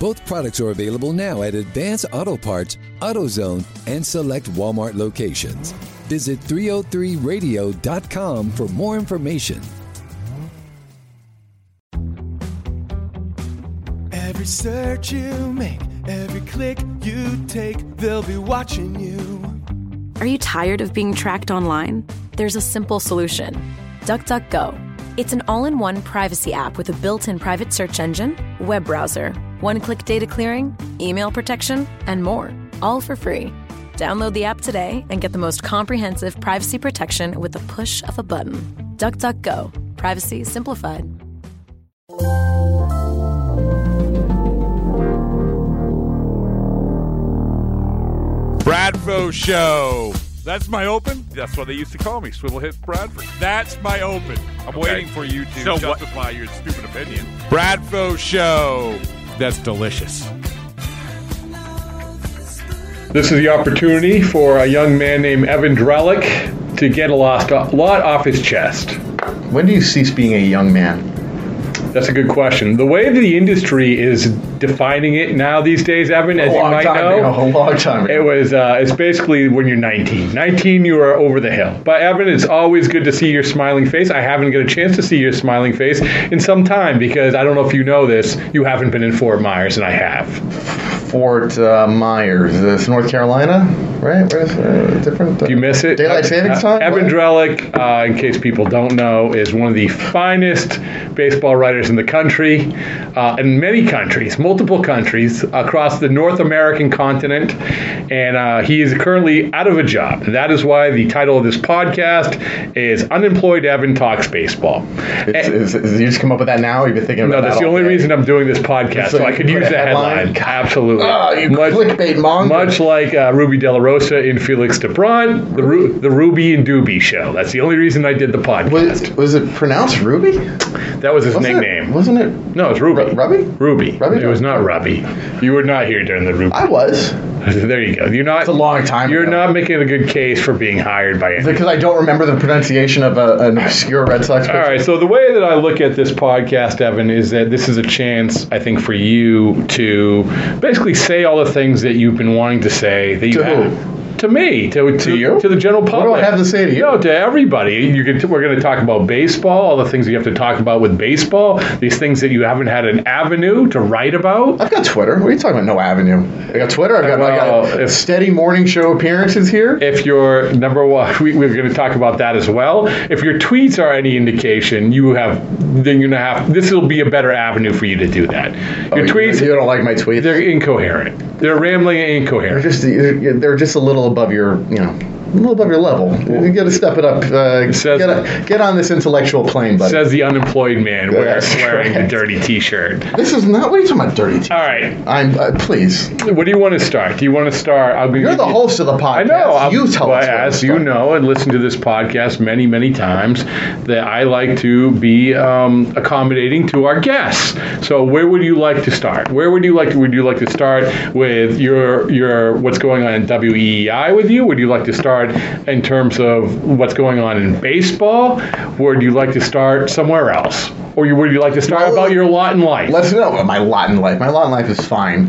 Both products are available now at Advance Auto Parts, AutoZone, and select Walmart locations. Visit 303radio.com for more information. Every search you make, every click you take, they'll be watching you. Are you tired of being tracked online? There's a simple solution. DuckDuckGo. It's an all-in-one privacy app with a built-in private search engine, web browser, one-click data clearing, email protection, and more, all for free. Download the app today and get the most comprehensive privacy protection with the push of a button. DuckDuckGo. Privacy simplified. Bradfo Show. That's my open. That's what they used to call me, Swivel Hit Bradford. That's my open. I'm waiting for you to justify your stupid opinion. Bradfo Show. That's delicious. This is the opportunity for a young man named Evan Drellich to get a lot off his chest. When do you cease being a young man? That's a good question. The way the industry is defining it now these days, Evan, as you might know, a long time ago. It's basically when you're 19. 19, you are over the hill. But Evan, it's always good to see your smiling face. I haven't got a chance to see your smiling face in some time because I don't know if you know this, you haven't been in Fort Myers, and I have. Fort Myers, it's North Carolina, right? Where's different? Do you miss it? Daylight Savings Time? Evan Drellich, in case people don't know, is one of the finest baseball writers in the country, in many countries, multiple countries, across the North American continent, and he is currently out of a job. That is why the title of this podcast is Unemployed Evan Talks Baseball. Did you just come up with that now? You've been thinking about that? No, that's the only reason I'm doing this podcast, so I could use the headline. Absolutely. You clickbait monger. Much like Ruby De La Rosa in Felix DeBron, the Ruby and Doobie show. That's the only reason I did the podcast. Was it pronounced Ruby? That was his nickname. Wasn't it? No, it's Ruby. Ruby. It was not Ruby. You were not here during the Ruby. I was. There you go. You're not. It's a long time ago. You're not making a good case for being hired by anyone. Because I don't remember the pronunciation of an obscure Red Sox pitcher. All right, so the way that I look at this podcast, Evan, is that this is a chance, I think, for you to basically say all the things that you've been wanting to say. That you to have. Who? To me, to you, to the general public. What do I have to say to you? No, to everybody. We're going to talk about baseball, all the things you have to talk about with baseball, these things that you haven't had an avenue to write about. I've got Twitter. What are you talking about? No avenue. I got Twitter. I've got steady morning show appearances here. If you're number one, we're going to talk about that as well. If your tweets are any indication, this will be a better avenue for you to do that. Your tweets. You don't like my tweets? They're incoherent. They're rambling and incoherent. They're just a little above your, a little above your level. You got to step it up. Get on this intellectual plane, buddy. Says the unemployed man wearing a dirty T-shirt. This is not what you're talking about, dirty T-shirt. All right. I'm please. What do you want to start? Do you want to start? You're the host of the podcast. I know. You tell us. As you know, and listen to this podcast many, many times, that I like to be accommodating to our guests. So where would you like to start? Would you like to start with your what's going on in WEEI with you? Would you like to start in terms of what's going on in baseball, or do you like to start somewhere else? Or would you like to start about your lot in life? Let's know. My lot in life is fine.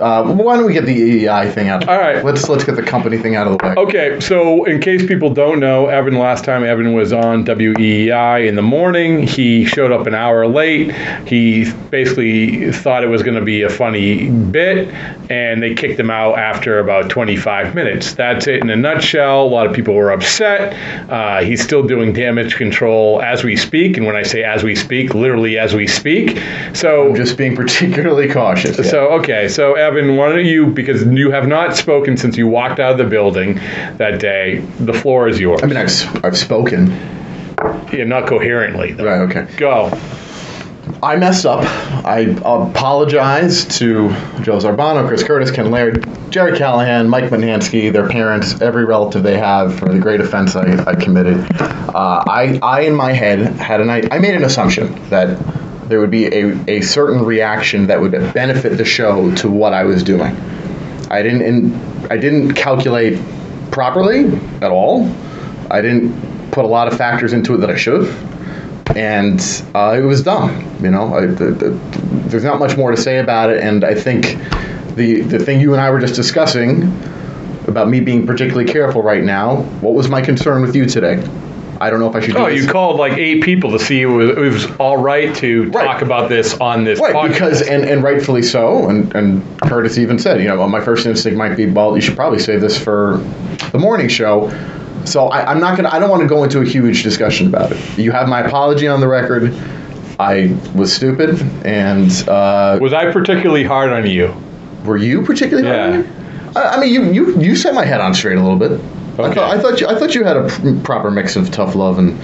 Why don't we get the EEI thing out? All right. Let's get the company thing out of the way. Okay, so in case people don't know, Evan, last time Evan was on WEEI in the morning, he showed up an hour late. He basically thought it was going to be a funny bit, and they kicked him out after about 25 minutes. That's it in a nutshell. A lot of people were upset. He's still doing damage control as we speak, and when I say as we speak, literally as we speak. So I'm just being particularly cautious. Yeah. So, okay, so Evan, why don't you, because you have not spoken since you walked out of the building that day, the floor is yours. I mean, I've spoken. Yeah, not coherently, though. Right, okay. Go. I messed up. I apologize to Joe Zarbano, Chris Curtis, Ken Laird, Jerry Callahan, Mike Manhansky, their parents, every relative they have for the great offense I committed. I in my head, had I made an assumption that there would be a certain reaction that would benefit the show to what I was doing. I didn't calculate properly at all. I didn't put a lot of factors into it that I should have. And it was dumb, you know. There's not much more to say about it, and I think the thing you and I were just discussing about me being particularly careful right now. What was my concern with you today? I don't know if I should do this. Oh, you called like 8 people to see it was all right to talk about this on this podcast. Right, because, and rightfully so, and Curtis even said, you know, my first instinct might be, well, you should probably save this for the morning show. So I don't want to go into a huge discussion about it. You have my apology on the record. I was stupid, and was I particularly hard on you? Were you particularly hard on me? I mean, you set my head on straight a little bit. Okay. I thought you had a proper mix of tough love and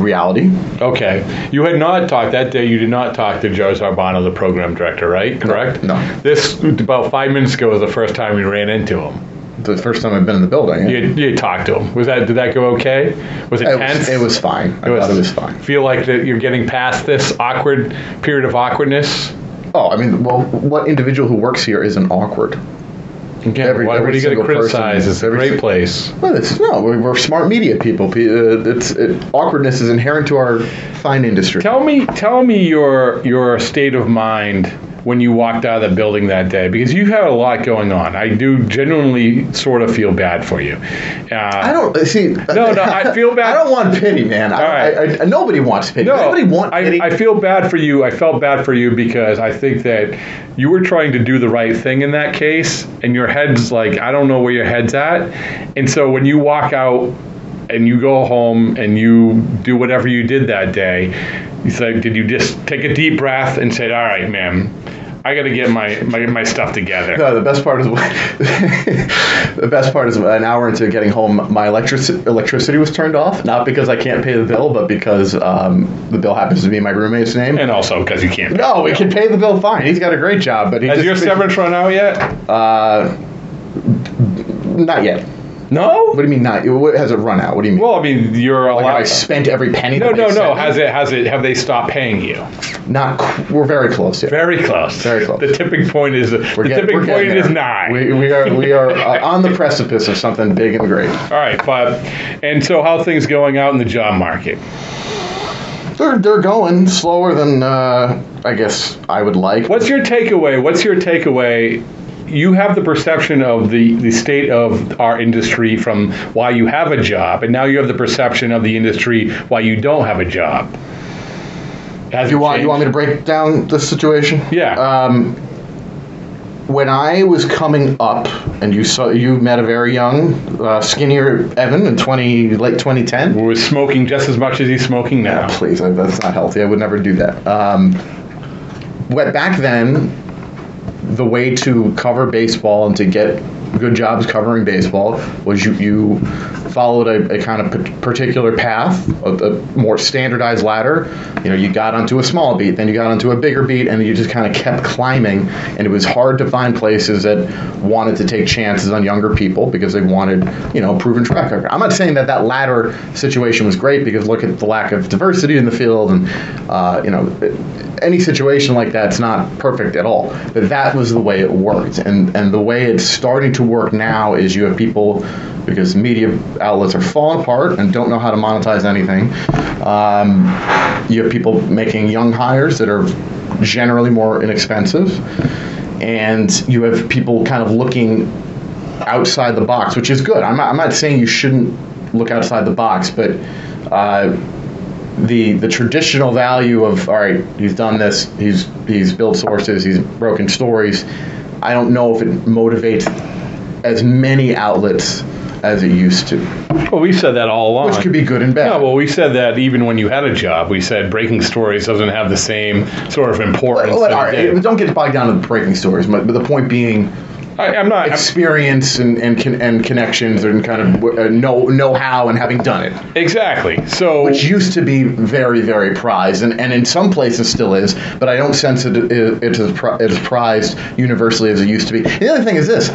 reality. Okay. You had not talked that day. You did not talk to Joe Zarbano, the program director, right? Correct. No. This about 5 minutes ago was the first time we ran into him. The first time I've been in the building. Yeah. You talked to him. Did that go okay? Was it tense? It was fine. I thought it was fine. Feel like that you're getting past this awkward period of awkwardness? Oh, I mean, well, what individual who works here isn't awkward? Again, why would you get to criticize? It's a great place. Well, we're smart media people. Awkwardness is inherent to our fine industry. Tell me your state of mind when you walked out of the building that day, because you had a lot going on. I do genuinely sort of feel bad for you. I don't see. No, I feel bad. I don't want pity, man. All right. Nobody wants pity. No, nobody wants pity. I feel bad for you. I felt bad for you because I think that you were trying to do the right thing in that case, and your head's like, I don't know where your head's at, and so when you walk out and you go home and you do whatever you did that day, it's like, did you just take a deep breath and say, all right, ma'am, I got to get my stuff together? No, the best part is an hour into getting home, my electricity was turned off, not because I can't pay the bill, but because the bill happens to be my roommate's name. And also because you can't pay the bill. No, we can pay the bill fine. He's got a great job. But has your severance run out yet? Not yet. No? What do you mean not? Has it run out? What do you mean? Well, I mean, you're allowed. Like, have I spent every penny? No. Has it? Have they stopped paying you? We're very close. Yeah. Very close. Very close. The tipping point is. Nigh. We are on the precipice of something big and great. All right, Bob. And so, how are things going out in the job market? They're going slower than I guess I would like. What's your takeaway? You have the perception of the state of our industry from why you have a job, and now you have the perception of the industry why you don't have a job. You want me to break down the situation? Yeah. When I was coming up, and you met a very young, skinnier Evan in late 2010. Who was smoking just as much as he's smoking now. Oh, please, that's not healthy. I would never do that. Back then, the way to cover baseball and to get good jobs covering baseball was you followed a kind of particular path, a more standardized ladder. You know, you got onto a small beat, then you got onto a bigger beat, and you just kind of kept climbing. And it was hard to find places that wanted to take chances on younger people because they wanted, you know, proven track record. I'm not saying that latter situation was great, because look at the lack of diversity in the field, and you know, any situation like that's not perfect at all. But that was the way it worked, and the way it's starting to work now is you have people, because media outlets are falling apart and don't know how to monetize anything, you have people making young hires that are generally more inexpensive, and you have people kind of looking outside the box, which is good. I'm not saying you shouldn't look outside the box, but the traditional value of, all right, he's done this, he's built sources, he's broken stories, I don't know if it motivates as many outlets as it used to. Well, we said that all along. Which could be good and bad. Yeah, well, we said that even when you had a job. We said breaking stories doesn't have the same sort of importance. Don't get bogged down in breaking stories, but the point being, experience and connections and kind of know-how and having done it. Exactly. So, which used to be very, very prized, and in some places still is, but I don't sense it is prized universally as it used to be. And the other thing is this.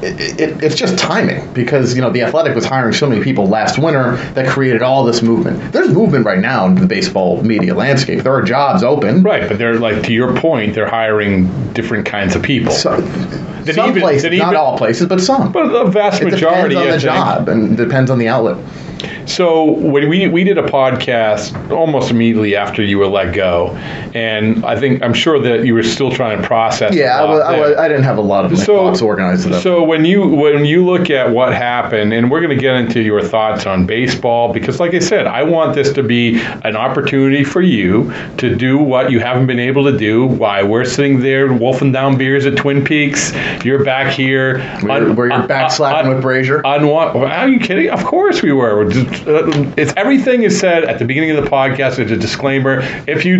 It's just timing, because The Athletic was hiring so many people last winter that created all this movement. There's movement right now in the baseball media landscape. There are jobs open. Right, but they're, like, to your point, they're hiring different kinds of people. Some places, not all places, but some. But the vast majority of it depends on the job and depends on the outlet. So when we did a podcast almost immediately after you were let go, and I'm sure that you were still trying to process. Yeah, I didn't have a lot of thoughts organized. So when you look at what happened, and we're going to get into your thoughts on baseball, because like I said, I want this to be an opportunity for you to do what you haven't been able to do. Why we're sitting there wolfing down beers at Twin Peaks, you're back here. Were you backslapping with Brazier? Are you kidding? Of course we were. It's everything is said at the beginning of the podcast. It's a disclaimer. If you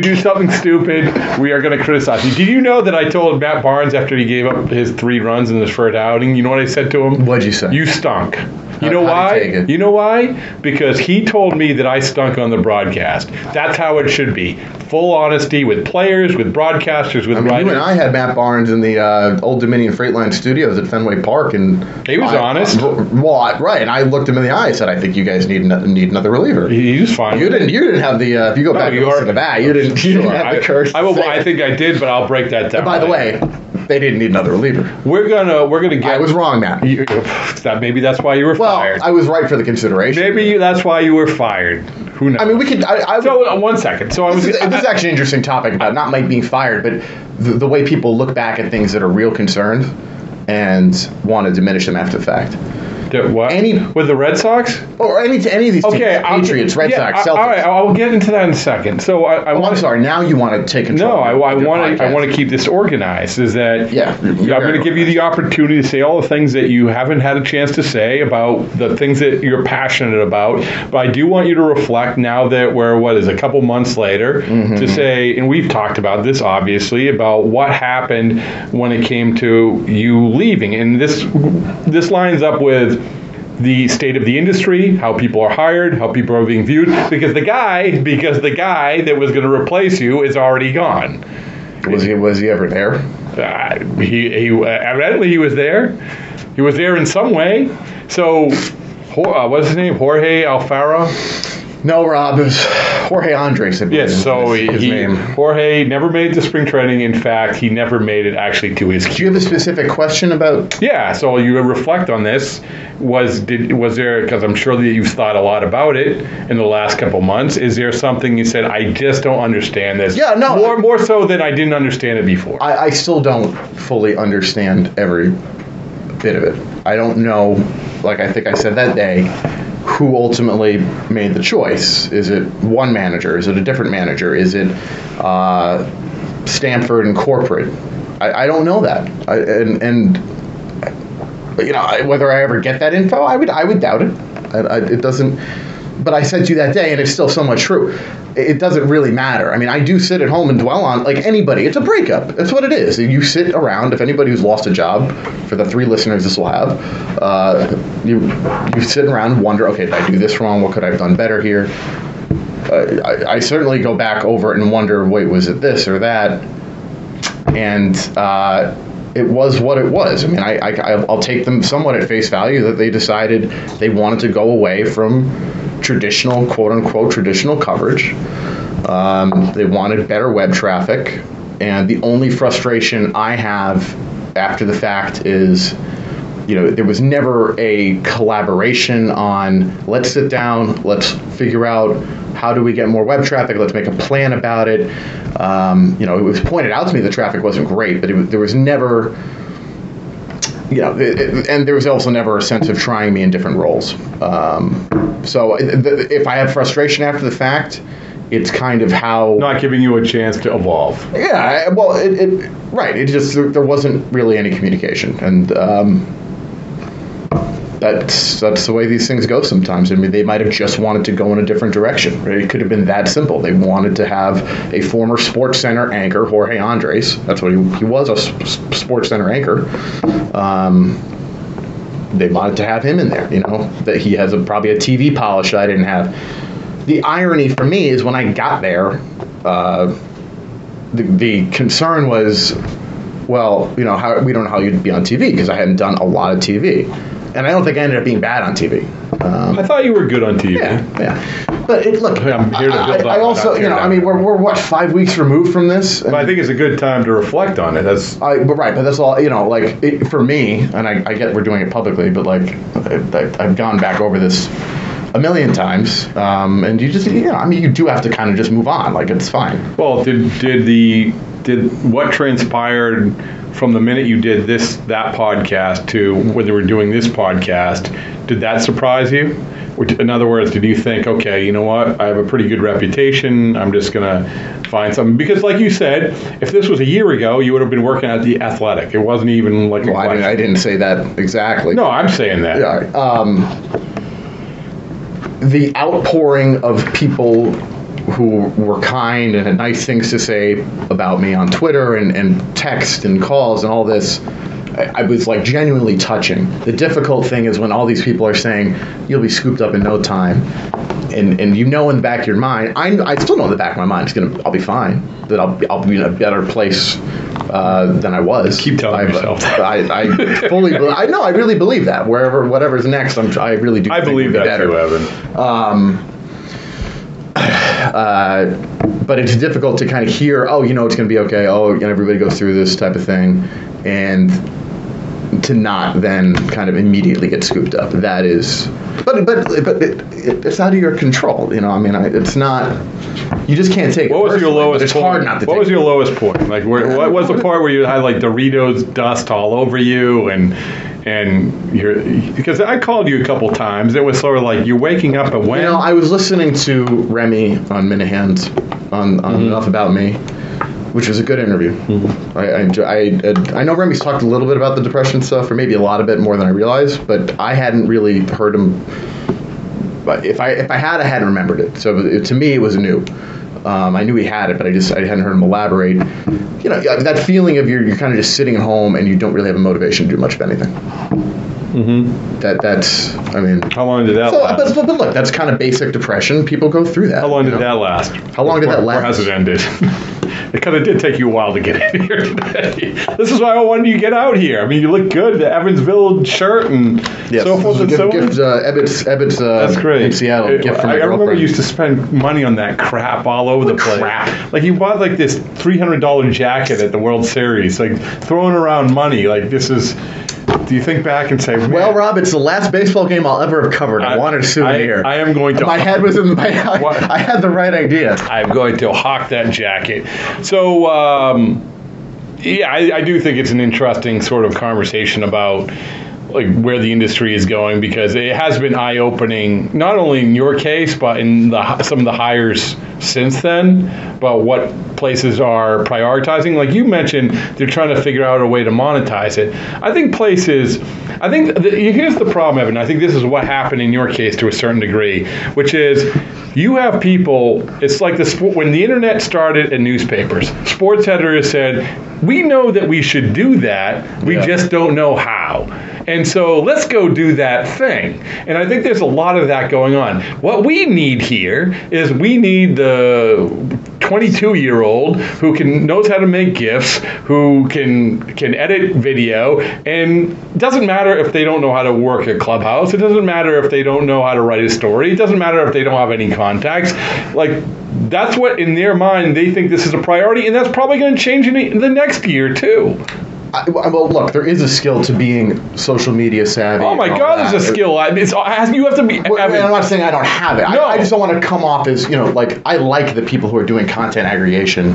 do something stupid, we are going to criticize you. Did you know that I told Matt Barnes after he gave up his 3 runs in his first outing? You know what I said to him? What'd you say? You stunk. You know why? Because he told me that I stunk on the broadcast. That's how it should be. Full honesty with players, with broadcasters, with writers. You and I had Matt Barnes in the Old Dominion Freight Line Studios at Fenway Park, and he was honest. Right, and I looked him in the eye and said, "I think you guys need another reliever." He was fine. You didn't have the. If you go back to the bat, you didn't have the curse. I think I did, but I'll break that down. And by the way, they didn't need another reliever. We're gonna get. I was wrong, Matt. Maybe that's why you were fired. I was right for the consideration. Maybe that's why you were fired. Who knows? I mean, we could. One second. This is actually an interesting topic about not Mike being fired, but the way people look back at things that are real concerns and want to diminish them after the fact. What? With the Red Sox? Or any of these teams. Okay, Patriots, Red Sox, Celtics. All right, I'll get into that in a second. So I'm sorry, now you want to take control. No, I want to keep this organized. Is that I'm going to give you the opportunity to say all the things that you haven't had a chance to say about the things that you're passionate about. But I do want you to reflect now that we're, a couple months later, to say, and we've talked about this, obviously, about what happened when it came to you leaving. And this lines up with the state of the industry, how people are hired, how people are being viewed, because the guy that was going to replace you is already gone. Was he ever there? Evidently he was there. He was there in some way. So, what's his name? Jorge Alfaro? No, Rob, it was Jorge Andres. Jorge never made the spring training. In fact, he never made it actually to his queue. Do you have a specific question about? Yeah, so you reflect on this. Was there, because I'm sure that you've thought a lot about it in the last couple months, is there something you said, I just don't understand this? Yeah, no. More so than I didn't understand it before. I still don't fully understand every bit of it. I don't know, like I think I said that day, who ultimately made the choice? Is it one manager? Is it a different manager? Is it Stanford and corporate? I don't know that. Whether I ever get that info, I would doubt it. It doesn't. But I said to you that day, and it's still somewhat true, it doesn't really matter. I mean, I do sit at home and dwell on, like anybody, it's a breakup. That's what it is. You sit around, if anybody who's lost a job, for the 3 listeners this will have, you sit around and wonder, okay, did I do this wrong? What could I have done better here? I certainly go back over it and wonder, wait, was it this or that? And it was what it was. I mean, I'll take them somewhat at face value that they decided they wanted to go away from traditional, quote-unquote, traditional coverage. They wanted better web traffic, and the only frustration I have after the fact is, there was never a collaboration on, let's sit down, let's figure out how do we get more web traffic? Let's make a plan about it. It was pointed out to me the traffic wasn't great, but there was never, and there was also never a sense of trying me in different roles. So if I have frustration after the fact, it's kind of how... Not giving you a chance to evolve. Yeah, well, right. It just, there wasn't really any communication. And that's the way these things go sometimes. I mean, they might have just wanted to go in a different direction. Right? It could have been that simple. They wanted to have a former Sports Center anchor, Jorge Andres. That's what he was, a Sports Center anchor. They wanted to have him in there, that he has probably a TV polish I didn't have. The irony for me is when I got there, the concern was, we don't know how you'd be on TV because I hadn't done a lot of TV. And I don't think I ended up being bad on TV. I thought you were good on TV. Yeah. But look, I'm here to build up. I also, we're what, 5 weeks removed from this? But I think it's a good time to reflect on it. But that's all, for me, and I get we're doing it publicly, but I've gone back over this a million times, and you just, you do have to kind of just move on. It's fine. Well, did what transpired from the minute you did that podcast to when they were doing this podcast, did that surprise you? In other words, did you think, okay, you know what, I have a pretty good reputation, I'm just going to find something? Because like you said, if this was a year ago, you would have been working at The Athletic. It wasn't even like... I didn't say that exactly. No, I'm saying that. Yeah, the outpouring of people who were kind and had nice things to say about me on Twitter and text and calls and all this, I was genuinely touching. The difficult thing is when all these people are saying, you'll be scooped up in no time. And in the back of your mind, I still know in the back of my mind, I'll be fine, that I'll be in a better place than I was. Keep telling yourself. I fully believe, I really believe that. Whatever's next, I really do. I believe that better. Too, Evan. But it's difficult to kind of hear, it's going to be okay. Everybody goes through this type of thing, and to not then kind of immediately get scooped up. That is, but it's out of your control. It's not. You just can't take it. What was your lowest? It's hard not to. What was your lowest point? What was the part where you had Doritos dust all over you and you're, because I called you a couple times. It was sort of like you're waking up and when. I was listening to Remy on Minahan's on mm-hmm. Enough About Me, which was a good interview. Mm-hmm. I know Remy's talked a little bit about the depression stuff, or maybe a lot of it more than I realized, but I hadn't really heard him. But if I had, I hadn't remembered it. So to me, it was new. I knew he had it, but I hadn't heard him elaborate. That feeling of you're kind of just sitting at home and you don't really have a motivation to do much of anything. Mm-hmm. That's. I mean, how long did that last? But look, that's kind of basic depression. People go through that. How long did that last? How long did that last? Or has it ended? It kind of did take you a while to get in here today. This is why I wanted you to get out here. I mean, you look good, the Evansville shirt and yes, so forth and so on. Ebbets, that's great. In Seattle. I remember you used to spend money on that crap all over the place. Crap? You bought this $300 jacket at the World Series, throwing around money. This is... Do you think back and say, well, Rob, it's the last baseball game I'll ever have covered. I wanted a souvenir. I am going to... My head was in my... I had the right idea. I'm going to hawk that jacket. So, I do think it's an interesting sort of conversation about where the industry is going, because it has been eye-opening, not only in your case, but in some of the hires since then, about what places are prioritizing. Like you mentioned, they're trying to figure out a way to monetize it. Here's the problem, Evan. I think this is what happened in your case to a certain degree, which is you have people, it's like when the internet started in newspapers, sports editors said, we know that we should do that, we just don't know how. And so let's go do that thing. And I think there's a lot of that going on. What we need here is we need the 22-year-old who knows how to make GIFs, who can edit video, and it doesn't matter if they don't know how to work at Clubhouse. It doesn't matter if they don't know how to write a story. It doesn't matter if they don't have any contacts. That's what, in their mind, they think this is a priority, and that's probably going to change in the next year, too. Well, look, there is a skill to being social media savvy. Oh, my God, there's a skill. You have to be... I'm not saying I don't have it. No. I just don't want to come off as, you know, like, I like the people who are doing content aggregation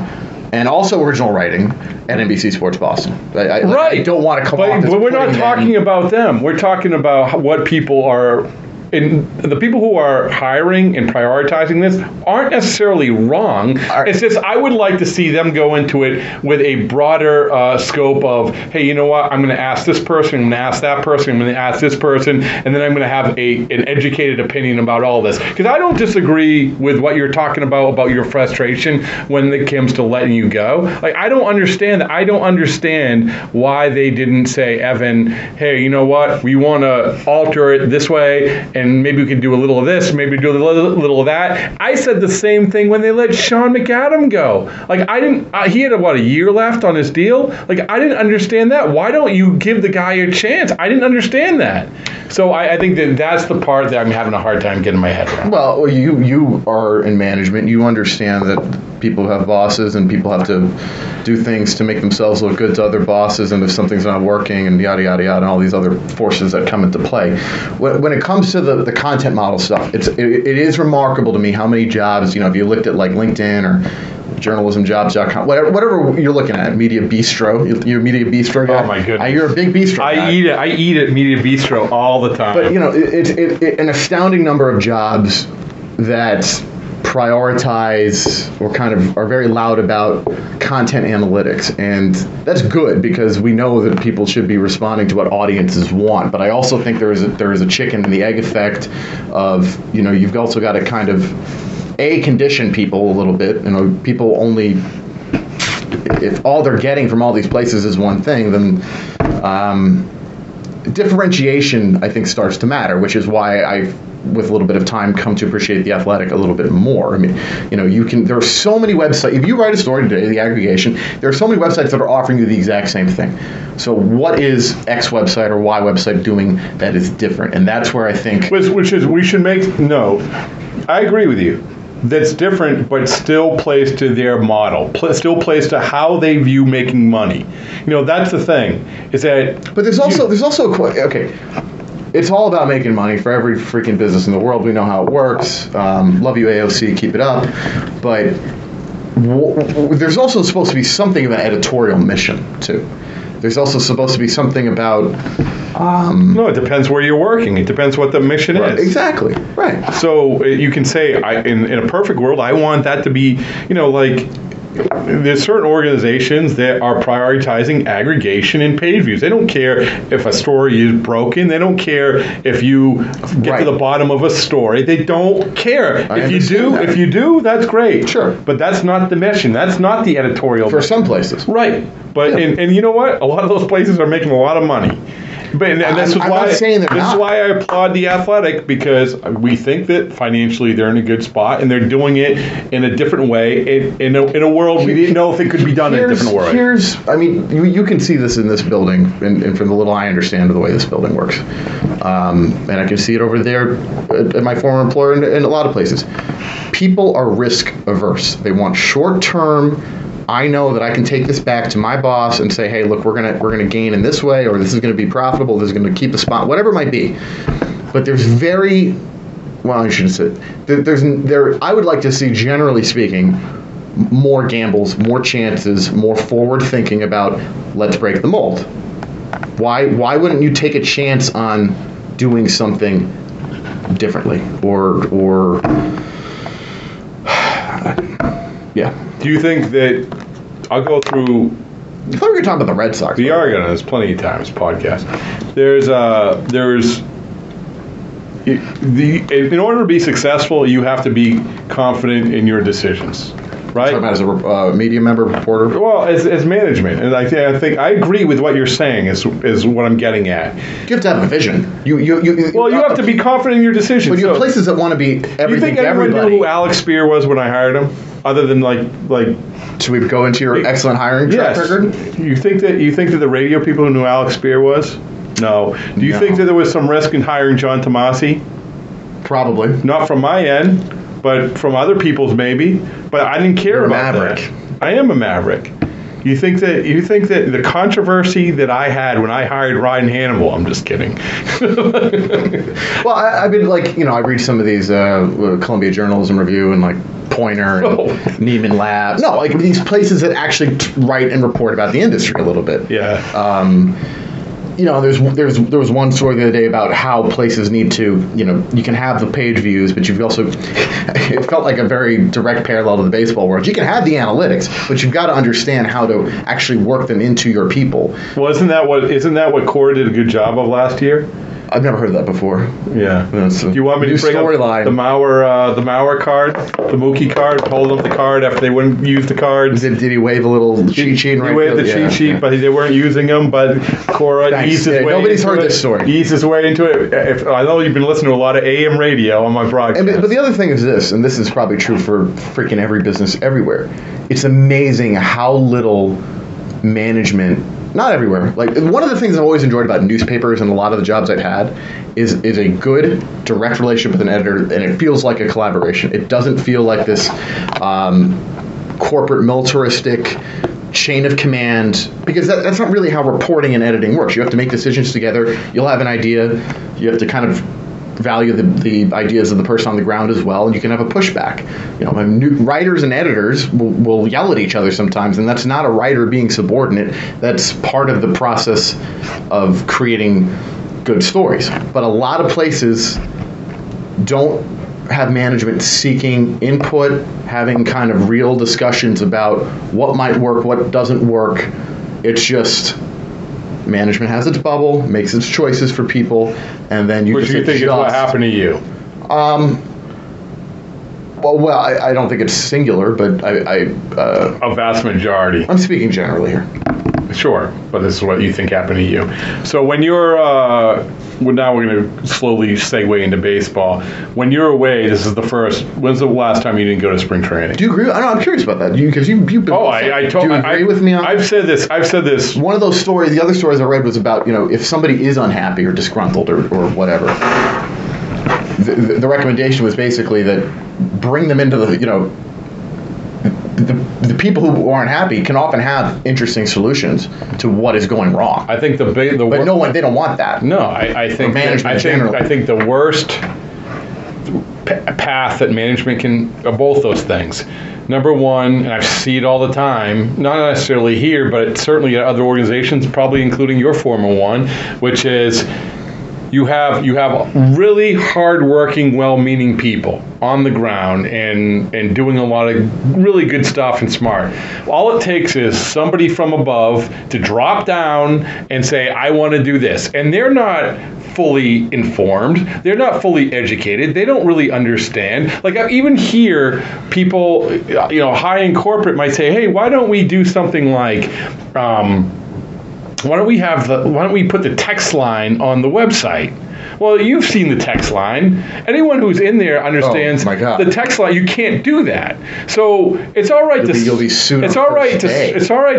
and also original writing at NBC Sports Boston. Right. I don't want to come off as... But we're not talking about them. We're talking about what people are... And the people who are hiring and prioritizing this aren't necessarily wrong. Right. It's just I would like to see them go into it with a broader scope of, hey, you know what? I'm going to ask this person. I'm going to ask that person. I'm going to ask this person. And then I'm going to have an educated opinion about all this. Because I don't disagree with what you're talking about your frustration when it comes to letting you go. Like, I don't understand that. I don't understand why they didn't say, Evan, hey, you know what? We want to alter it this way. And maybe we can do a little of this, maybe do a little of that. I said the same thing when they let Sean McAdam go. Like, I didn't... he had, a year left on his deal? Like, I didn't understand that. Why don't you give the guy a chance? I didn't understand that. So I think that that's the part that I'm having a hard time getting my head around. Well, you are in management. You understand that people have bosses and people have to do things to make themselves look good to other bosses, and if something's not working and yada, yada, yada, and all these other forces that come into play. When it comes to the content model stuff, it is remarkable to me how many jobs, you know, if you looked at like LinkedIn or journalismjobs.com, whatever you're looking at, Media Bistro, you're a Media Bistro guy. Oh my goodness. You're a big Bistro guy. I eat at Media Bistro all the time. But, you know, it's an astounding number of jobs that prioritize or kind of are very loud about content analytics. And that's good because we know that people should be responding to what audiences want. But I also think there is a chicken and the egg effect of, you know, you've also got to kind of condition people a little bit. You know, people only, if all they're getting from all these places is one thing, then differentiation, I think, starts to matter, which is why I, with a little bit of time, come to appreciate The Athletic a little bit more. I mean, you know, there are so many websites. If you write a story today, the aggregation, there are so many websites that are offering you the exact same thing. So what is X website or Y website doing that is different? And that's where I think... Which is, we should make... No, I agree with you. That's different, but still plays to their model, still plays to how they view making money. You know, that's the thing, is that... But there's also okay, it's all about making money for every freaking business in the world. We know how it works. Love you, AOC, keep it up. But there's also supposed to be something of an editorial mission, too. There's also supposed to be something about... no, it depends where you're working. It depends what the mission is. Exactly, right. So you can say, in a perfect world, I want that to be, you know, like... There's certain organizations that are prioritizing aggregation and page views. They don't care if a story is broken. They don't care if you get to the bottom of a story. They don't care. If you do, that's great. Sure. But that's not the mission. That's not the editorial mission. For some places. Right. But and you know what? A lot of those places are making a lot of money. But, and this is why I applaud The Athletic, because we think that financially they're in a good spot and they're doing it in a different way in a world we didn't know if it could be done in a different way. I mean, you can see this in this building, and from the little I understand of the way this building works, and I can see it over there at my former employer and a lot of places. People are risk averse. They want short term. I know that I can take this back to my boss and say, hey, look, we're gonna gain in this way, or this is going to be profitable, this is going to keep the spot, whatever it might be. But there's I would like to see, generally speaking, more gambles, more chances, more forward thinking about let's break the mold. Why wouldn't you take a chance on doing something differently or yeah. Do you think that I'll go through... I thought we were talking about the Red Sox. We are going to. There's plenty of times. Podcast. In order to be successful, you have to be confident in your decisions, right? Talking about as a media member, reporter. Well, as management, and I think I agree with what you're saying. Is what I'm getting at. You have to have a vision. You have to be confident in your decisions. But you have places that want to be everything. You think everyone knew who Alex Spear was when I hired him? Other than like, should we go into your excellent hiring track record? You think that the radio people who knew Alex Spear was? No. Do you think that there was some risk in hiring John Tomasi? Probably. Not from my end, but from other people's maybe. But I didn't care about that. I am a maverick. You think that the controversy that I had when I hired Ryan Hannibal? I'm just kidding. Well, I've been like, I read some of these Columbia Journalism Review and like Poynter and Neiman Labs. No, like these places that actually write and report about the industry a little bit. Yeah. There was one story the other day about how places need to, you can have the page views, but you've also, it felt like a very direct parallel to the baseball world. You can have the analytics, but you've got to understand how to actually work them into your people. Well, isn't that what Cora did a good job of last year? I've never heard of that before. Yeah. Do you want me to bring up the Maurer card, the Mookie card, holding up the card after they wouldn't use the cards? Did he wave a little cheat sheet? He waved the cheat sheet, but they weren't using them. But Cora eased his way into it. Nobody's heard this story. Eased his way into it. I know you've been listening to a lot of AM radio on my broadcast. But the other thing is this, and this is probably true for freaking every business everywhere. It's amazing how little management... Not everywhere. Like, one of the things I've always enjoyed about newspapers and a lot of the jobs I've had is a good, direct relationship with an editor, and it feels like a collaboration. It doesn't feel like this corporate, militaristic chain of command, because that's not really how reporting and editing works. You have to make decisions together. You'll have an idea. You have to kind of value the ideas of the person on the ground as well, and you can have a pushback. Writers and editors will yell at each other sometimes, and that's not a writer being subordinate. That's part of the process of creating good stories. But a lot of places don't have management seeking input, having kind of real discussions about what might work, what doesn't work. It's just... management has its bubble, makes its choices for people, and then you just adjust. Which you think is what happened to you? Well, I don't think it's singular, but a vast majority. I'm speaking generally here. Sure, but this is what you think happened to you. So when you're... now we're going to slowly segue into baseball. When you're away, this is the first... When's the last time you didn't go to spring training? Do you agree? I know, I'm curious about that. Because you've been... I've said this. One of those stories... The other stories I read was about, if somebody is unhappy or disgruntled or whatever, the recommendation was basically that bring them into the... The people who aren't happy can often have interesting solutions to what is going wrong. I think but no one, they don't want that. No, I think the worst path that management can are both those things. Number one, and I see it all the time, not necessarily here, but certainly at other organizations, probably including your former one, which is you have really hardworking, well-meaning people on the ground and doing a lot of really good stuff and smart. All it takes is somebody from above to drop down and say, I want to do this. And they're not fully informed. They're not fully educated. They don't really understand. Like, even here, people, high in corporate might say, hey, why don't we do something like... why don't we put the text line on the website? Well, you've seen the text line. Anyone who's in there understands the text line. You can't do that. So it's all right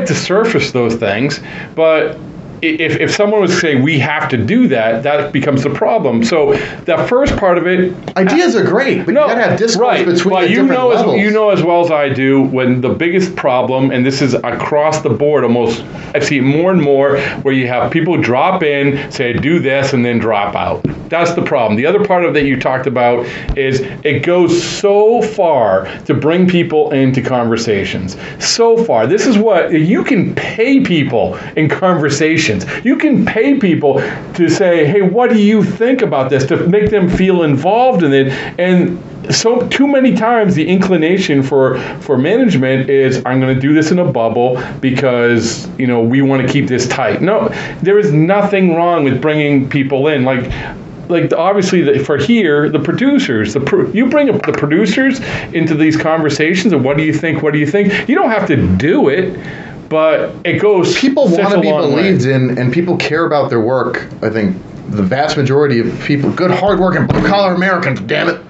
to surface those things, but if someone was to say we have to do that, that becomes the problem. So the first part of it, ideas are great, but you got to have discourse between levels. You know as well as I do when the biggest problem, and this is across the board almost, I've seen more and more where you have people drop in, say do this, and then drop out. That's the problem. The other part of that you talked about is it goes so far to bring people into conversations. So far, this is what you can pay people in conversations. You can pay people to say, hey, what do you think about this? To make them feel involved in it. And so too many times the inclination for management is, I'm going to do this in a bubble because, we want to keep this tight. No, there is nothing wrong with bringing people in. Like obviously, for here, the producers, you bring up the producers into these conversations of what do you think, what do you think? You don't have to do it. But it goes. People want to be believed in, and people care about their work. I think the vast majority of people, good, hardworking, blue-collar Americans, damn it,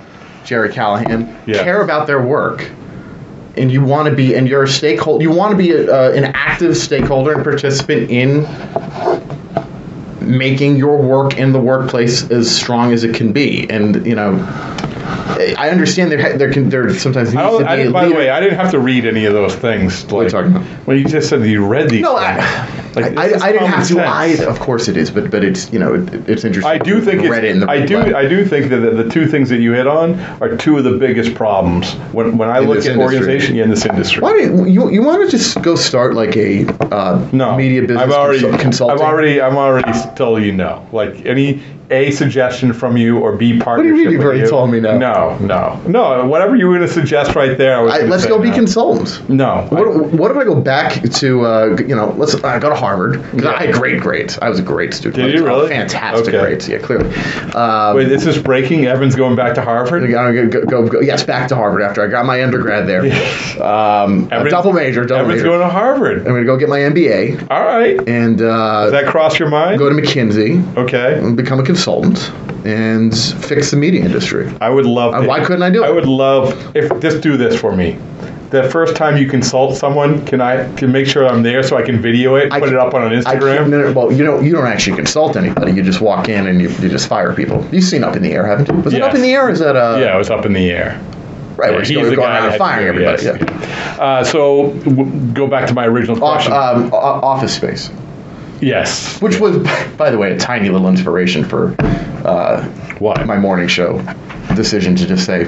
Jerry Callahan, care about their work. And you want to be, and you're a stakeholder. You want to be an active stakeholder and participant in making your work in the workplace as strong as it can be. And I understand they're sometimes. By the way, I didn't have to read any of those things. Like, what are you talking about? Well, you just said you read these. No, I didn't have to. Of course it is, but it's it's interesting. I do think I do think that the two things that you hit on are two of the biggest problems when I look at organization in this industry. Why do you want to just go start like a media business consulting? I'm already telling you no. Like any. A, suggestion from you, or B, partnership with you. What do you mean you've already told me no? No. Whatever you were going to suggest right there, let's go be consultants. No. What if I go back to, I go to Harvard, because I had great grades. I was a great student. Did you really? Fantastic grades, yeah, clearly. Wait, is this breaking? Evan's going back to Harvard? Yes, back to Harvard after I got my undergrad there. Double major. Evan's going to Harvard. I'm going to go get my MBA. All right. And does that cross your mind? Go to McKinsey. Okay. And become a consultant and fix the media industry. I would love to. Why couldn't I do it? I would love if just do this for me. The first time you consult someone, can make sure I'm there so I can video it, put it up on an Instagram? You don't actually consult anybody. You just walk in and you just fire people. You've seen Up in the Air, haven't you? Was it Up in the Air? Or is that yeah, it was Up in the Air. Right, yeah, he's the guy out firing everybody. Yes. Yeah. Go back to my original question. Office Space. Yes. Which was, by the way, a tiny little inspiration for my morning show decision to just say,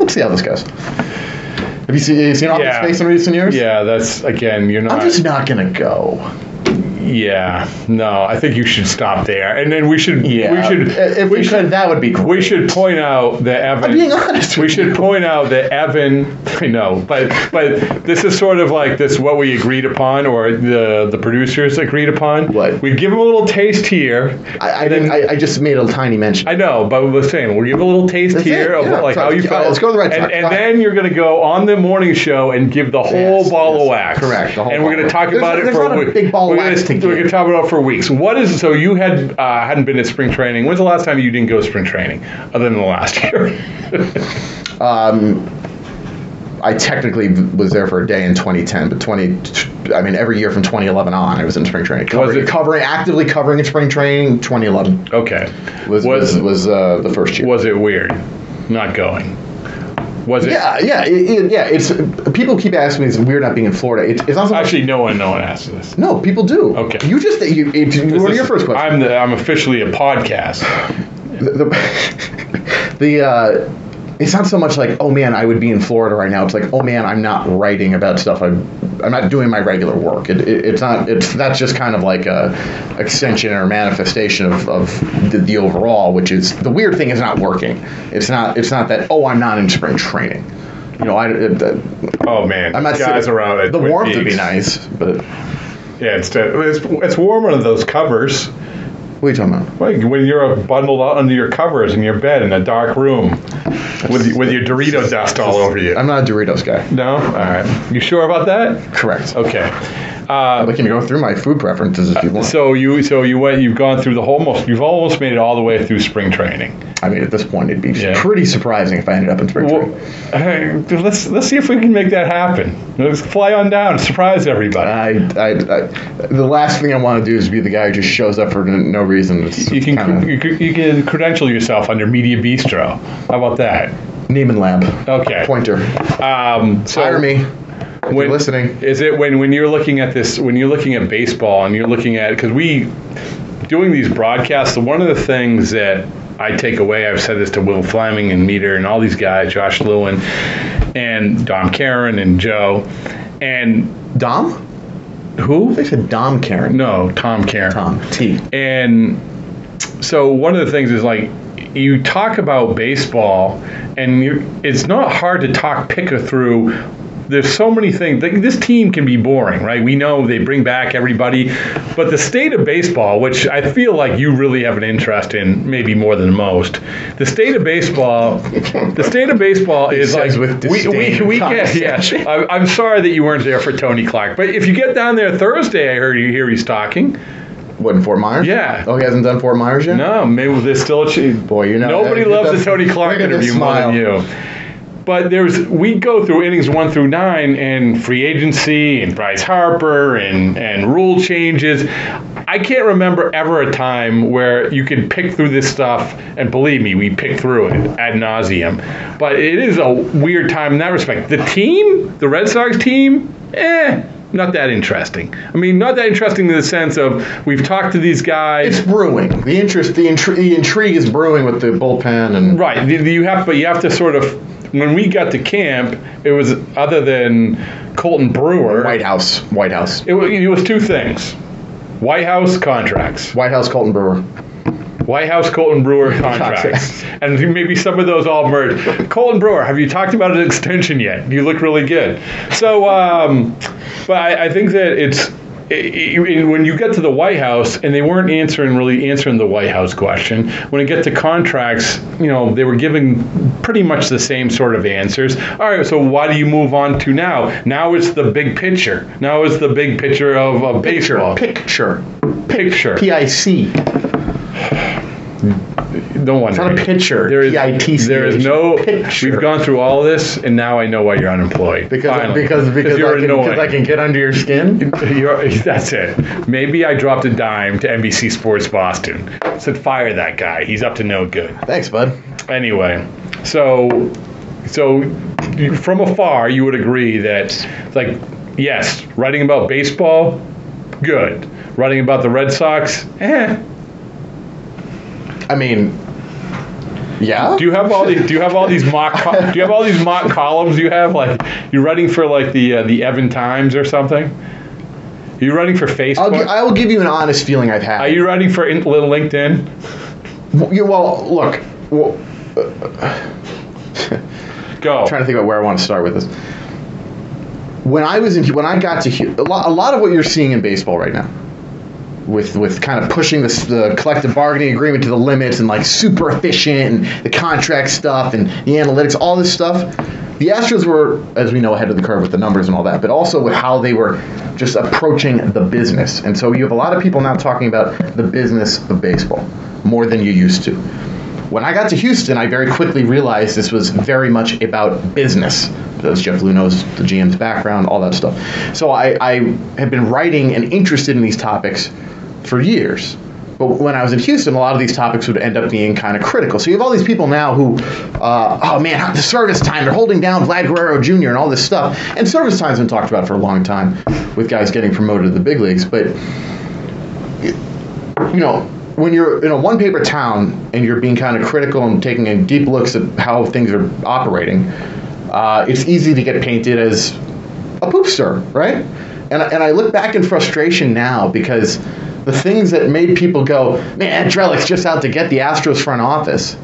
let's see how this goes. Have you seen Office Space in recent years? Yeah, that's, again, you're not... I'm just not going to go. Yeah, no, I think you should stop there. And then we should... Yeah, if we could, that would be great. We should point out that Evan... I'm being honest with you. We should point out that Evan... I know, but this is sort of like this, what we agreed upon, or the producers agreed upon. What? We give him a little taste here. I just made a tiny mention. I know, but we were saying, we'll give a little taste how you felt. Let's go to the Red Sox. And then you're going to go on the morning show and give the whole ball of wax. Correct, the whole And we're going to talk about it for a week. There's not a big ball of wax. So we can talk about it for weeks. So you hadn't been to spring training. When's the last time you didn't go to spring training, other than the last year? I technically was there for a day in 2010, but every year from 2011 on, I was in spring training. Actively covering in spring training? 2011. Okay. Was the first year. Was it weird not going? Was it? Yeah. It's people keep asking me, "Is it weird not being in Florida?" It's not so much, actually no one asks this. No, people do. Okay, you just what are your first question? I'm officially a podcast. It's not so much like, oh man, I would be in Florida right now. It's like, oh man, I'm not writing about stuff. I'm not doing my regular work. It's not. That's just kind of like a extension or manifestation of the overall, which is the weird thing is not working. It's not that. Oh, I'm not in spring training. Oh man, I'm not guys around. The warmth would be nice, but it's warm under those covers. What are you talking about? Like when you're bundled out under your covers in your bed in a dark room with your Dorito dust all over you. I'm not a Doritos guy. No? All right. You sure about that? Correct. Okay. We can go through my food preferences if you want. You've gone through you've almost made it all the way through spring training. I mean, at this point, it'd be pretty surprising if I ended up in spring training. Hey, let's see if we can make that happen. Let's fly on down, surprise everybody. The last thing I want to do is be the guy who just shows up for no reason. You can credential yourself under Media Bistro. How about that? Neiman Lab. Okay. Poynter. Hire me. When listening, is it when you're looking at this? When you're looking at baseball and you're looking at because we doing these broadcasts. One of the things that I take away, I've said this to Will Fleming and Meter and all these guys, Josh Lewin and Tom Caron and Joe and Dom. Who? They said Dom Caron. No, Tom Caron. Tom T. And so one of the things is like. You talk about baseball, and it's not hard to picker through. There's so many things. This team can be boring, right? We know they bring back everybody. But the state of baseball, which I feel like you really have an interest in, maybe more than most, the state of baseball is like... With we get... Yeah, I'm sorry that you weren't there for Tony Clark. But if you get down there Thursday, I hear he's talking... What, in Fort Myers? Yeah. Oh, he hasn't done Fort Myers yet? No, maybe there's still a cheat. Boy, nobody loves the Tony Clark interview more than you. But we go through innings 1 through 9 and free agency and Bryce Harper and rule changes. I can't remember ever a time where you could pick through this stuff, and believe me, we pick through it ad nauseum. But it is a weird time in that respect. The team, the Red Sox team, not that interesting. I mean, not that interesting in the sense of we've talked to these guys. It's brewing. The interest, the intrigue is brewing with the bullpen and right. You have to sort of. When we got to camp, it was other than Colton Brewer. White House. It was two things: White House contracts. White House, Colton Brewer contracts. And maybe some of those all merged. Colton Brewer, have you talked about an extension yet? You look really good. So, but I think that it's when you get to the White House, and they weren't really answering the White House question. When it gets to contracts, they were giving pretty much the same sort of answers. All right, so why do you move on to now? Now it's the big picture. Now it's the big picture of baseball. Picture. P-I-C. Don't wonder. It's not a pitcher. There is no pitcher. We've gone through all this, and now I know why you're unemployed. Because I can get under your skin. That's it. Maybe I dropped a dime to NBC Sports Boston. I said, fire that guy. He's up to no good. Thanks, bud. Anyway, so from afar, you would agree that, yes, writing about baseball, good. Writing about the Red Sox, I mean, yeah. Do you have all these mock columns? You have you're writing for the Evan Times or something. Are you writing for Facebook? I will give you an honest feeling I've had. Are you writing for LinkedIn? Go. I'm trying to think about where I want to start with this. When I got to a lot of what you're seeing in baseball right now. With kind of pushing the collective bargaining agreement to the limits and super efficient and the contract stuff and the analytics, all this stuff. The Astros were, as we know, ahead of the curve with the numbers and all that, but also with how they were just approaching the business. And so you have a lot of people now talking about the business of baseball more than you used to. When I got to Houston, I very quickly realized this was very much about business. Because Jeff Luhn knows the GM's background, all that stuff. So I have been writing and interested in these topics for years. But when I was in Houston, a lot of these topics would end up being kind of critical. So you have all these people now who, the service time, they're holding down Vlad Guerrero Jr. and all this stuff. And service time's been talked about for a long time with guys getting promoted to the big leagues. But, when you're in a one-paper town and you're being kind of critical and taking in deep looks at how things are operating, it's easy to get painted as a poopster, right? And I look back in frustration now because the things that made people go, man, Drellich's just out to get the Astros front office,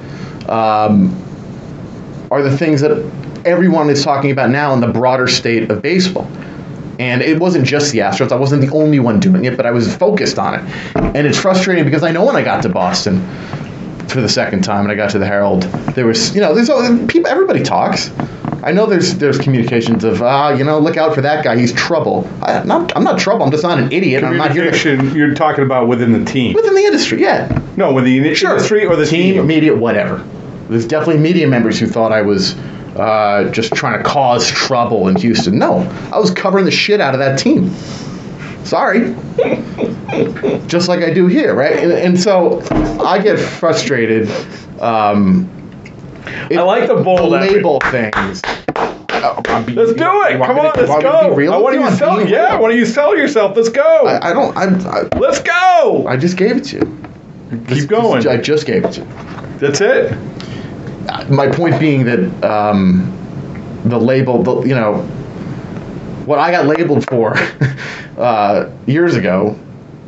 are the things that everyone is talking about now in the broader state of baseball. And it wasn't just the Astros. I wasn't the only one doing it, but I was focused on it. And it's frustrating because I know when I got to Boston for the second time and I got to the Herald, there was, people, everybody talks. I know there's communications of, look out for that guy. He's trouble. I'm not trouble. I'm just not an idiot. I'm not here to... You're talking about within the team. Within the industry, yeah. No, within the industry or the team. Media, whatever. There's definitely media members who thought I was just trying to cause trouble in Houston. No, I was covering the shit out of that team. Sorry. Just like I do here, right? And so I get frustrated. I like the bold label things. Let's do it. Come on, let's go. I want you to sell yourself. Let's go. Let's go. I just gave it to you. Keep going. I just gave it to you. That's it? My point being that the label, what I got labeled for years ago,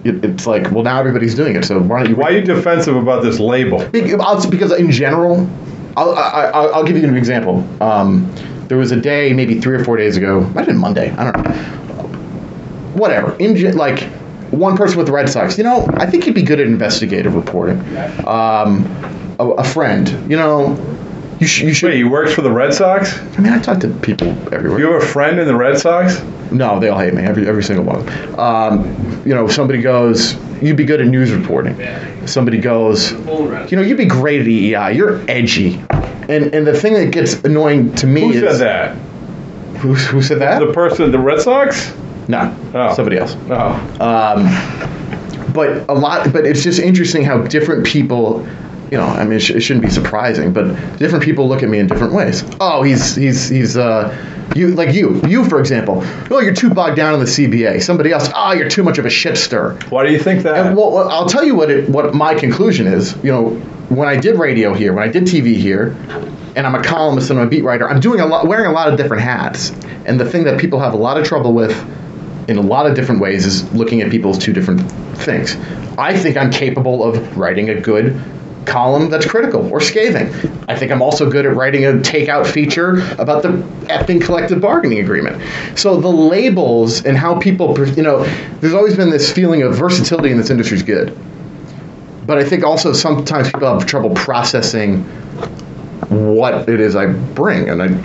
it's now everybody's doing it. So why don't you? Why are you defensive about this label? Because in general, I'll give you an example. There was a day, maybe 3 or 4 days ago, might have been Monday, I don't know. Whatever. One person with the Red Sox, I think he'd be good at investigative reporting. A friend, you should. Wait, you worked for the Red Sox? I mean, I talk to people everywhere. You have a friend in the Red Sox? No, they all hate me, every single one of them. Somebody goes, you'd be good at news reporting. Somebody goes, you'd be great at EEI. You're edgy. And the thing that gets annoying to me is... Who said that? Who said that? The person, the Red Sox? No. Oh. Somebody else. Oh. But a lot. But it's just interesting how different people. You know, I mean, it shouldn't be surprising, but different people look at me in different ways. Oh, you, for example. Oh, you're too bogged down in the CBA. Somebody else, you're too much of a shit stir. Why do you think that? And, well, I'll tell you what my conclusion is. You know, when I did radio here, when I did TV here, and I'm a columnist and I'm a beat writer, I'm wearing a lot of different hats. And the thing that people have a lot of trouble with in a lot of different ways is looking at people as two different things. I think I'm capable of writing a good column that's critical or scathing. I think I'm also good at writing a takeout feature about the effing collective bargaining agreement. So the labels and how people, you know, there's always been this feeling of versatility in this industry is good. But I think also sometimes people have trouble processing what it is I bring. And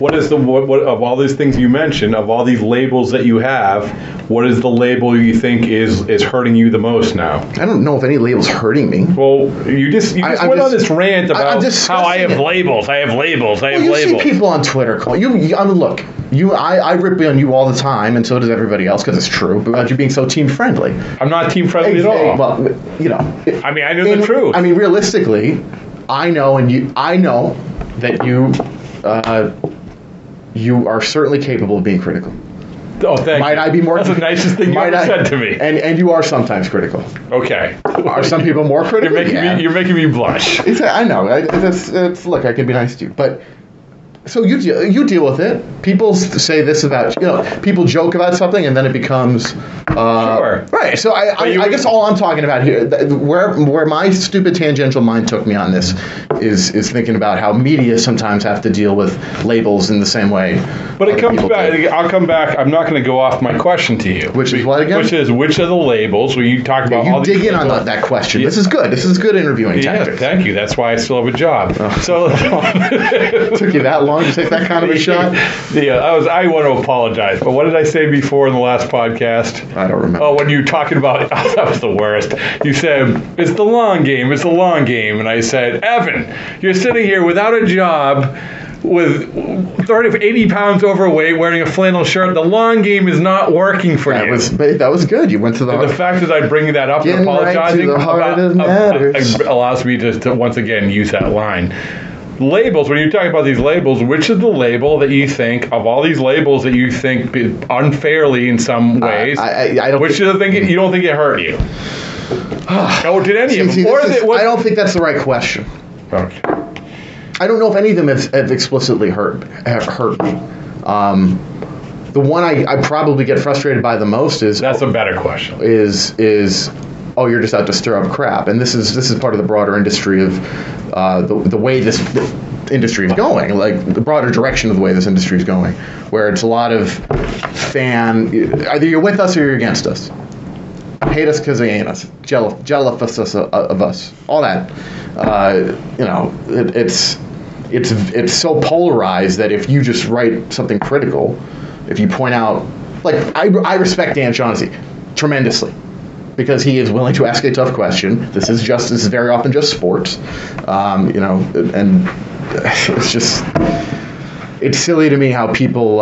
what of all these things you mentioned, of all these labels that you have, what is the label you think is hurting you the most now? I don't know if any label's hurting me. Well, you just went on this rant about how I have labels. You see people on Twitter call you. I mean, look, I rip on you all the time, and so does everybody else because it's true. But about you being so team friendly, I'm not team friendly at all. Well, you know, I know the truth. I mean, realistically, I know that you. You are certainly capable of being critical. Oh, thank you. Might I be more? That's the nicest thing you ever said to me. And you are sometimes critical. Okay. Are some people more critical? You're making me blush. I know. Look, I can be nice to you, but so you deal with it. People say this about people joke about something, and then it becomes sure. Right. So I guess all I'm talking about here, where my stupid tangential mind took me on this, is thinking about how media sometimes have to deal with labels in the same way. But it comes back. I'll come back. I'm not going to go off my question to you. Which is what again? Which are the labels? Well, you talk about all these. You dig in on that question. Yeah. This is good. This is good interviewing tactics. Thank you. That's why I still have a job. Oh. So took you that long. You take that kind of a shot? Yeah, I want to apologize, but what did I say before in the last podcast? I don't remember. Oh, when you were talking about, that was the worst. You said, it's the long game. And I said, Evan, you're sitting here without a job, with 80 pounds overweight, wearing a flannel shirt. The long game is not working for you. That was good. You went to the heart. The fact that I bring that up and apologizing allows me to once again use that line. Labels, when you're talking about these labels, which is the label that you think, of all these labels that you think unfairly in some ways, you don't think it hurt you? Oh, did any of them? I don't think that's the right question. Okay. I don't know if any of them have explicitly hurt me. The one I probably get frustrated by the most is... That's a better question. Is you're just out to stir up crap. And this is part of the broader industry of the way this industry is going, like the broader direction of the way this industry is going, where it's a lot of either you're with us or you're against us. Hate us because they ain't us. Jealous of us. All that. It's so polarized that if you just write something critical, if you point out, like I respect Dan Shaughnessy tremendously, because he is willing to ask a tough question. This is very often just sports, and it's silly to me how people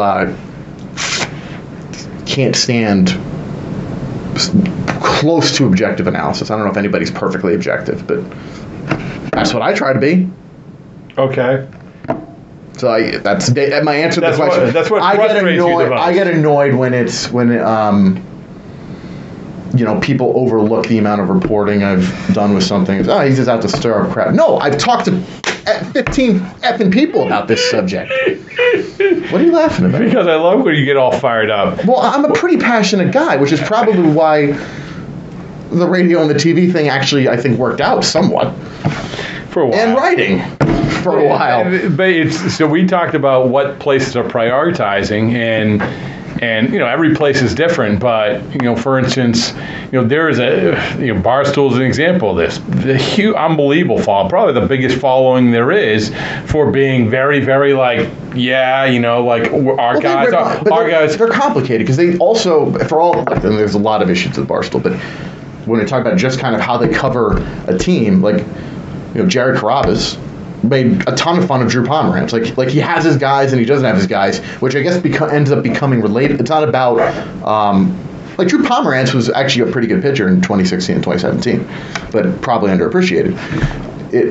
can't stand close to objective analysis. I don't know if anybody's perfectly objective, but that's what I try to be. Okay. So that's my answer to the question. I get annoyed when people overlook the amount of reporting I've done with something. Oh, he's just out to stir up crap. No, I've talked to 15 effing people about this subject. What are you laughing about? Because I love when you get all fired up. Well, I'm a pretty passionate guy, which is probably why the radio and the TV thing actually, I think, worked out somewhat. For a while. And writing. For a while. But so we talked about what places are prioritizing, and every place is different, but for instance, there is a Barstool is an example of this. The huge, unbelievable following, probably the biggest following there is for being very, very guys. They're complicated because they also and there's a lot of issues with Barstool, but when we talk about just kind of how they cover a team, Jared Carabas made a ton of fun of Drew Pomerantz. Like he has his guys and he doesn't have his guys, which I guess ends up becoming related. It's not about Like Drew Pomerantz was actually a pretty good pitcher in 2016 and 2017, but probably underappreciated.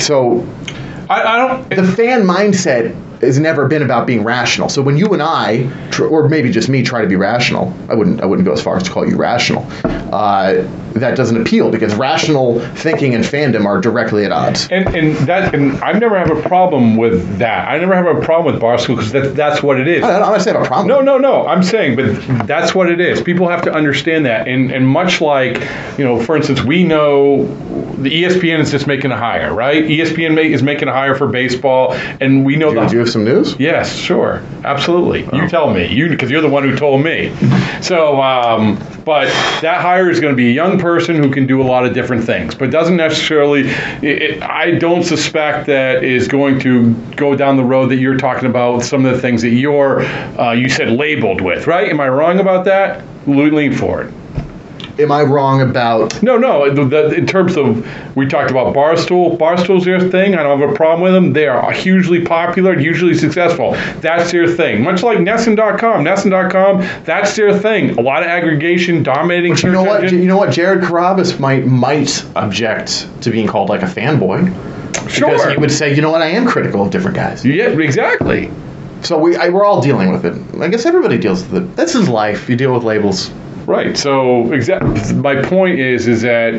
So I don't. The fan mindset has never been about being rational. So when you and I, or maybe just me, try to be rational, I wouldn't go as far as to call you rational. That doesn't appeal because rational thinking and fandom are directly at odds. And I never have a problem with that. I never have a problem with Barstool because that's what it is. I'm not saying a problem. No. I'm saying, but that's what it is. People have to understand that. And much like, for instance, we know the ESPN is just making a hire, right? ESPN is making a hire for baseball, and we know that. Do you have some news? Yes, sure, absolutely. Oh. You tell me, because you're the one who told me. So, but that hire is going to be a young person who can do a lot of different things, but doesn't necessarily. I don't suspect that is going to go down the road that you're talking about. Some of the things that you're, you said, labeled with, right? Am I wrong about that? Lean forward. Am I wrong about... No. In terms of... We talked about Barstool. Barstool's their thing. I don't have a problem with them. They are hugely popular, hugely successful. That's their thing. Much like Nesson.com. That's their thing. A lot of aggregation, dominating... But you know what? Jared Carabas might object to being called like a fanboy. Sure. Because he would say, I am critical of different guys. Yeah, exactly. So we're all dealing with it. I guess everybody deals with it. This is life. You deal with labels. Right. So my point is that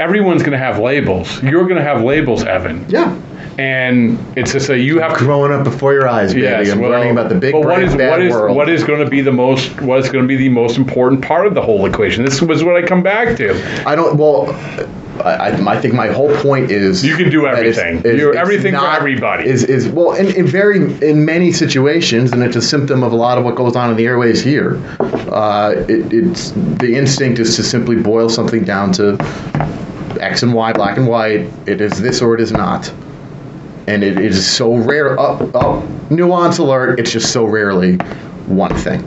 everyone's going to have labels. You're going to have labels, Evan. Yeah. And it's just that you have growing up before your eyes, baby. Yes, and learning about the big world. What is going to be the most important part of the whole equation? This was what I come back to. I think my whole point is you can do everything. You're everything for everybody. In many situations, and it's a symptom of a lot of what goes on in the airways here. It's the instinct is to simply boil something down to X and Y, black and white. It is this or it is not. And it is so rare. Nuance alert! It's just so rarely one thing.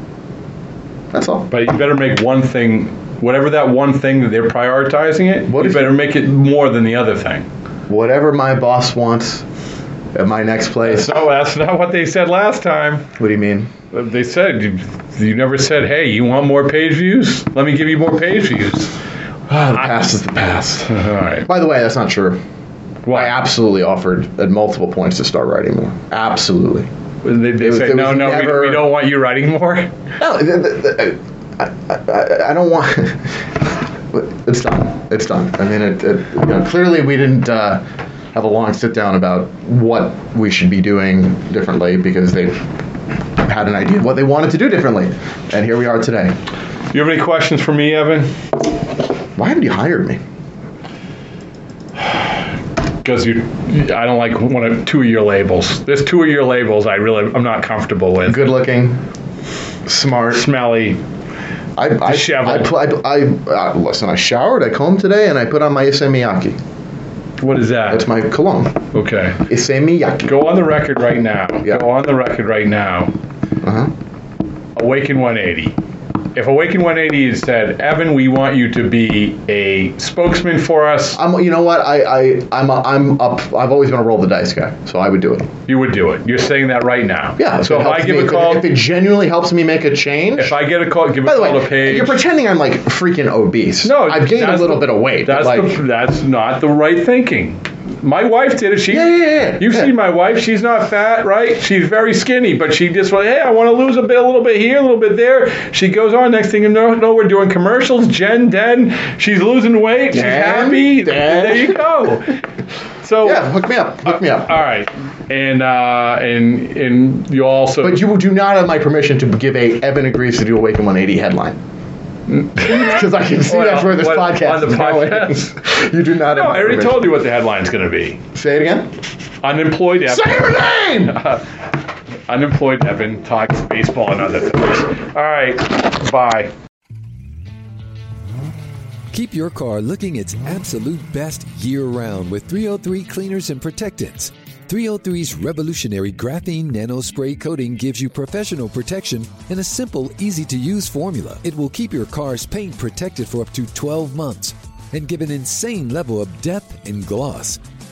That's all. But you better make one thing. Whatever that one thing that they're prioritizing it, you better make it more than the other thing. Whatever my boss wants at my next place. No, that's not what they said last time. What do you mean? They said, you never said, hey, you want more page views? Let me give you more page views. The past is the past. All right. By the way, that's not true. What? I absolutely offered at multiple points to start writing more. Absolutely. They said, no, never... we don't want you writing more? No, I don't want. It's done. I mean, clearly we didn't have a long sit down about what we should be doing differently because they had an idea of what they wanted to do differently, and here we are today. You have any questions for me, Evan? Why haven't you hired me? Because I don't like one of 2 year labels. There's 2 year labels I'm not comfortable with. Good looking, smart, smelly. I showered, I combed today, and I put on my Issey Miyake. What is that? That's my cologne. Okay. Issey Miyake. Go on the record right now. Yep. Uh-huh. Awaken 180. If Awaken 180 had said, Evan, we want you to be a spokesman for us. I've always been a roll the dice guy, so I would do it. You would do it. You're saying that right now. Yeah. So if I give a call. If it genuinely helps me make a change. If I get a call, to Paige. You're pretending I'm like freaking obese. No. I've gained a little bit of weight. That's not the right thinking. My wife did it. You've seen my wife. She's not fat, right? She's very skinny, but she just went, hey, I want to lose a little bit here, a little bit there. She goes on. Next thing you know, we're doing commercials. She's losing weight. She's happy. There you go. So yeah, hook me up. All right, and you also. But you do not have my permission to give a Evan agrees to do Awaken 180 headline. Because I can see that's where this podcast is going. You do not. No, I already told you what the headline's going to be. Say it again. Unemployed Evan. Say your name. Unemployed Evan talks baseball and other things. All right, bye. Keep your car looking its absolute best year-round with 303 cleaners and protectants. 303's revolutionary graphene nano spray coating gives you professional protection in a simple, easy-to-use formula. It will keep your car's paint protected for up to 12 months and give an insane level of depth and gloss.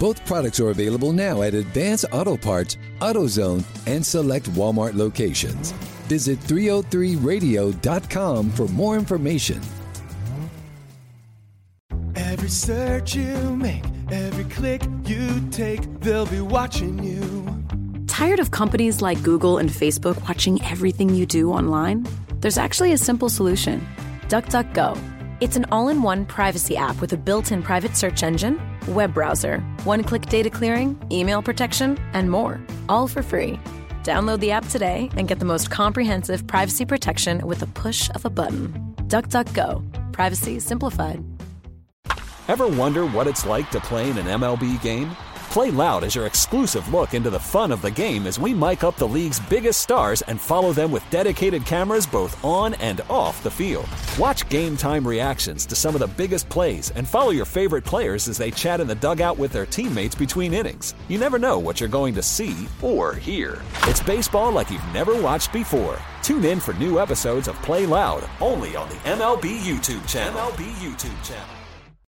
Both products are available now at Advance Auto Parts, AutoZone, and select Walmart locations. Visit 303radio.com for more information. Every search you make, every click you take, they'll be watching you. Tired of companies like Google and Facebook watching everything you do online? There's actually a simple solution. DuckDuckGo. It's an all-in-one privacy app with a built-in private search engine, web browser, one-click data clearing, email protection, and more, all for free. Download the app today and get the most comprehensive privacy protection with the push of a button. DuckDuckGo. Privacy simplified. Ever wonder what it's like to play in an MLB game? Play Loud is your exclusive look into the fun of the game as we mic up the league's biggest stars and follow them with dedicated cameras both on and off the field. Watch game time reactions to some of the biggest plays and follow your favorite players as they chat in the dugout with their teammates between innings. You never know what you're going to see or hear. It's baseball like you've never watched before. Tune in for new episodes of Play Loud, only on the MLB YouTube channel.